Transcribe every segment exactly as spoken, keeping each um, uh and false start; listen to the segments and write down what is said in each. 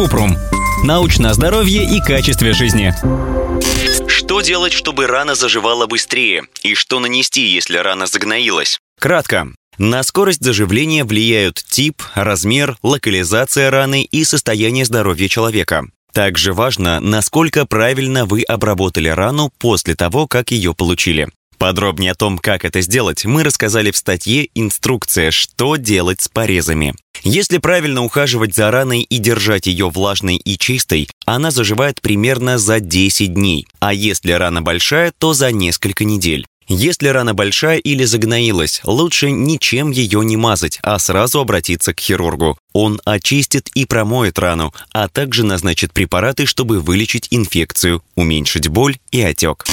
Купрум. Научное здоровье и качестве жизни. Что делать, чтобы рана заживала быстрее? И что нанести, если рана загноилась? Кратко. На скорость заживления влияют тип, размер, локализация раны и состояние здоровья человека. Также важно, насколько правильно вы обработали рану после того, как ее получили. Подробнее о том, как это сделать, мы рассказали в статье «Инструкция, что делать с порезами». Если правильно ухаживать за раной и держать ее влажной и чистой, она заживает примерно за десять дней, а если рана большая, то за несколько недель. Если рана большая или загноилась, лучше ничем ее не мазать, а сразу обратиться к хирургу. Он очистит и промоет рану, а также назначит препараты, чтобы вылечить инфекцию, уменьшить боль и отек.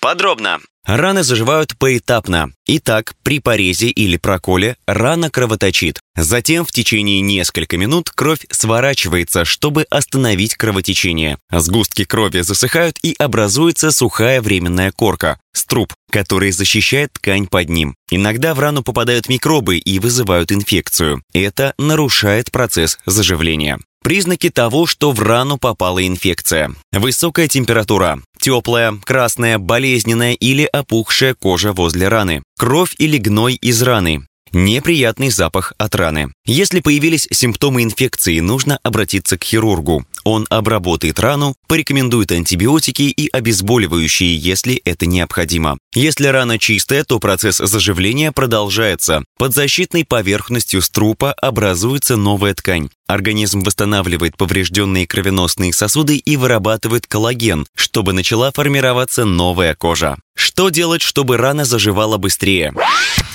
Подробно. Раны заживают поэтапно. Итак, при порезе или проколе рана кровоточит. Затем в течение нескольких минут кровь сворачивается, чтобы остановить кровотечение. Сгустки крови засыхают и образуется сухая временная корка – струп, который защищает ткань под ним. Иногда в рану попадают микробы и вызывают инфекцию. Это нарушает процесс заживления. Признаки того, что в рану попала инфекция. Высокая температура. Теплая, красная, болезненная или опухшая кожа возле раны. Кровь или гной из раны. Неприятный запах от раны. Если появились симптомы инфекции, нужно обратиться к хирургу. Он обработает рану, порекомендует антибиотики и обезболивающие, если это необходимо. Если рана чистая, то процесс заживления продолжается. Под защитной поверхностью струпа образуется новая ткань. Организм восстанавливает поврежденные кровеносные сосуды и вырабатывает коллаген, чтобы начала формироваться новая кожа. Что делать, чтобы рана заживала быстрее?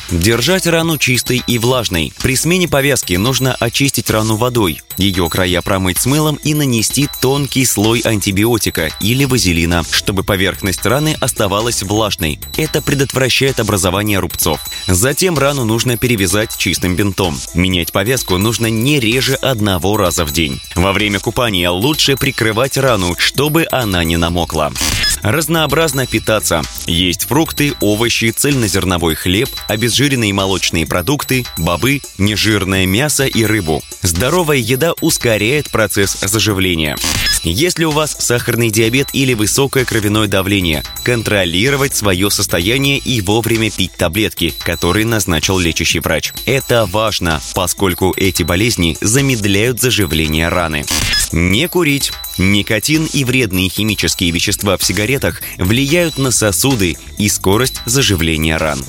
Держать рану чистой и влажной. При смене повязки нужно очистить рану водой, ее края промыть с мылом и нанести тонкий слой антибиотика или вазелина, чтобы поверхность раны оставалась влажной. Это предотвращает образование рубцов. Затем рану нужно перевязать чистым бинтом. Менять повязку нужно не реже одного раза в день. Во время купания лучше прикрывать рану, чтобы она не намокла. Разнообразно питаться. Есть фрукты, овощи, цельнозерновой хлеб, обезжиренные молочные продукты, бобы, нежирное мясо и рыбу. Здоровая еда ускоряет процесс заживления. Если у вас сахарный диабет или высокое кровяное давление, контролировать свое состояние и вовремя пить таблетки, которые назначил лечащий врач. Это важно, поскольку эти болезни замедляют заживление раны. Не курить. Никотин и вредные химические вещества в сигаретах влияют на сосуды и скорость заживления ран.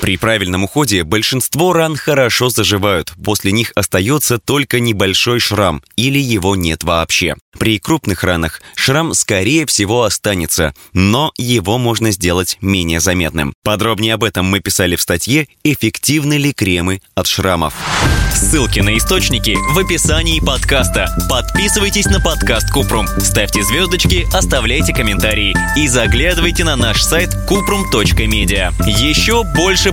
При правильном уходе большинство ран хорошо заживают, после них остается только небольшой шрам или его нет вообще. При крупных ранах шрам, скорее всего, останется, но его можно сделать менее заметным. Подробнее об этом мы писали в статье «Эффективны ли кремы от шрамов?». Ссылки на источники в описании подкаста. Подписывайтесь на подкаст Купрум, ставьте звездочки, оставляйте комментарии и заглядывайте на наш сайт kuprum точка media. Еще больше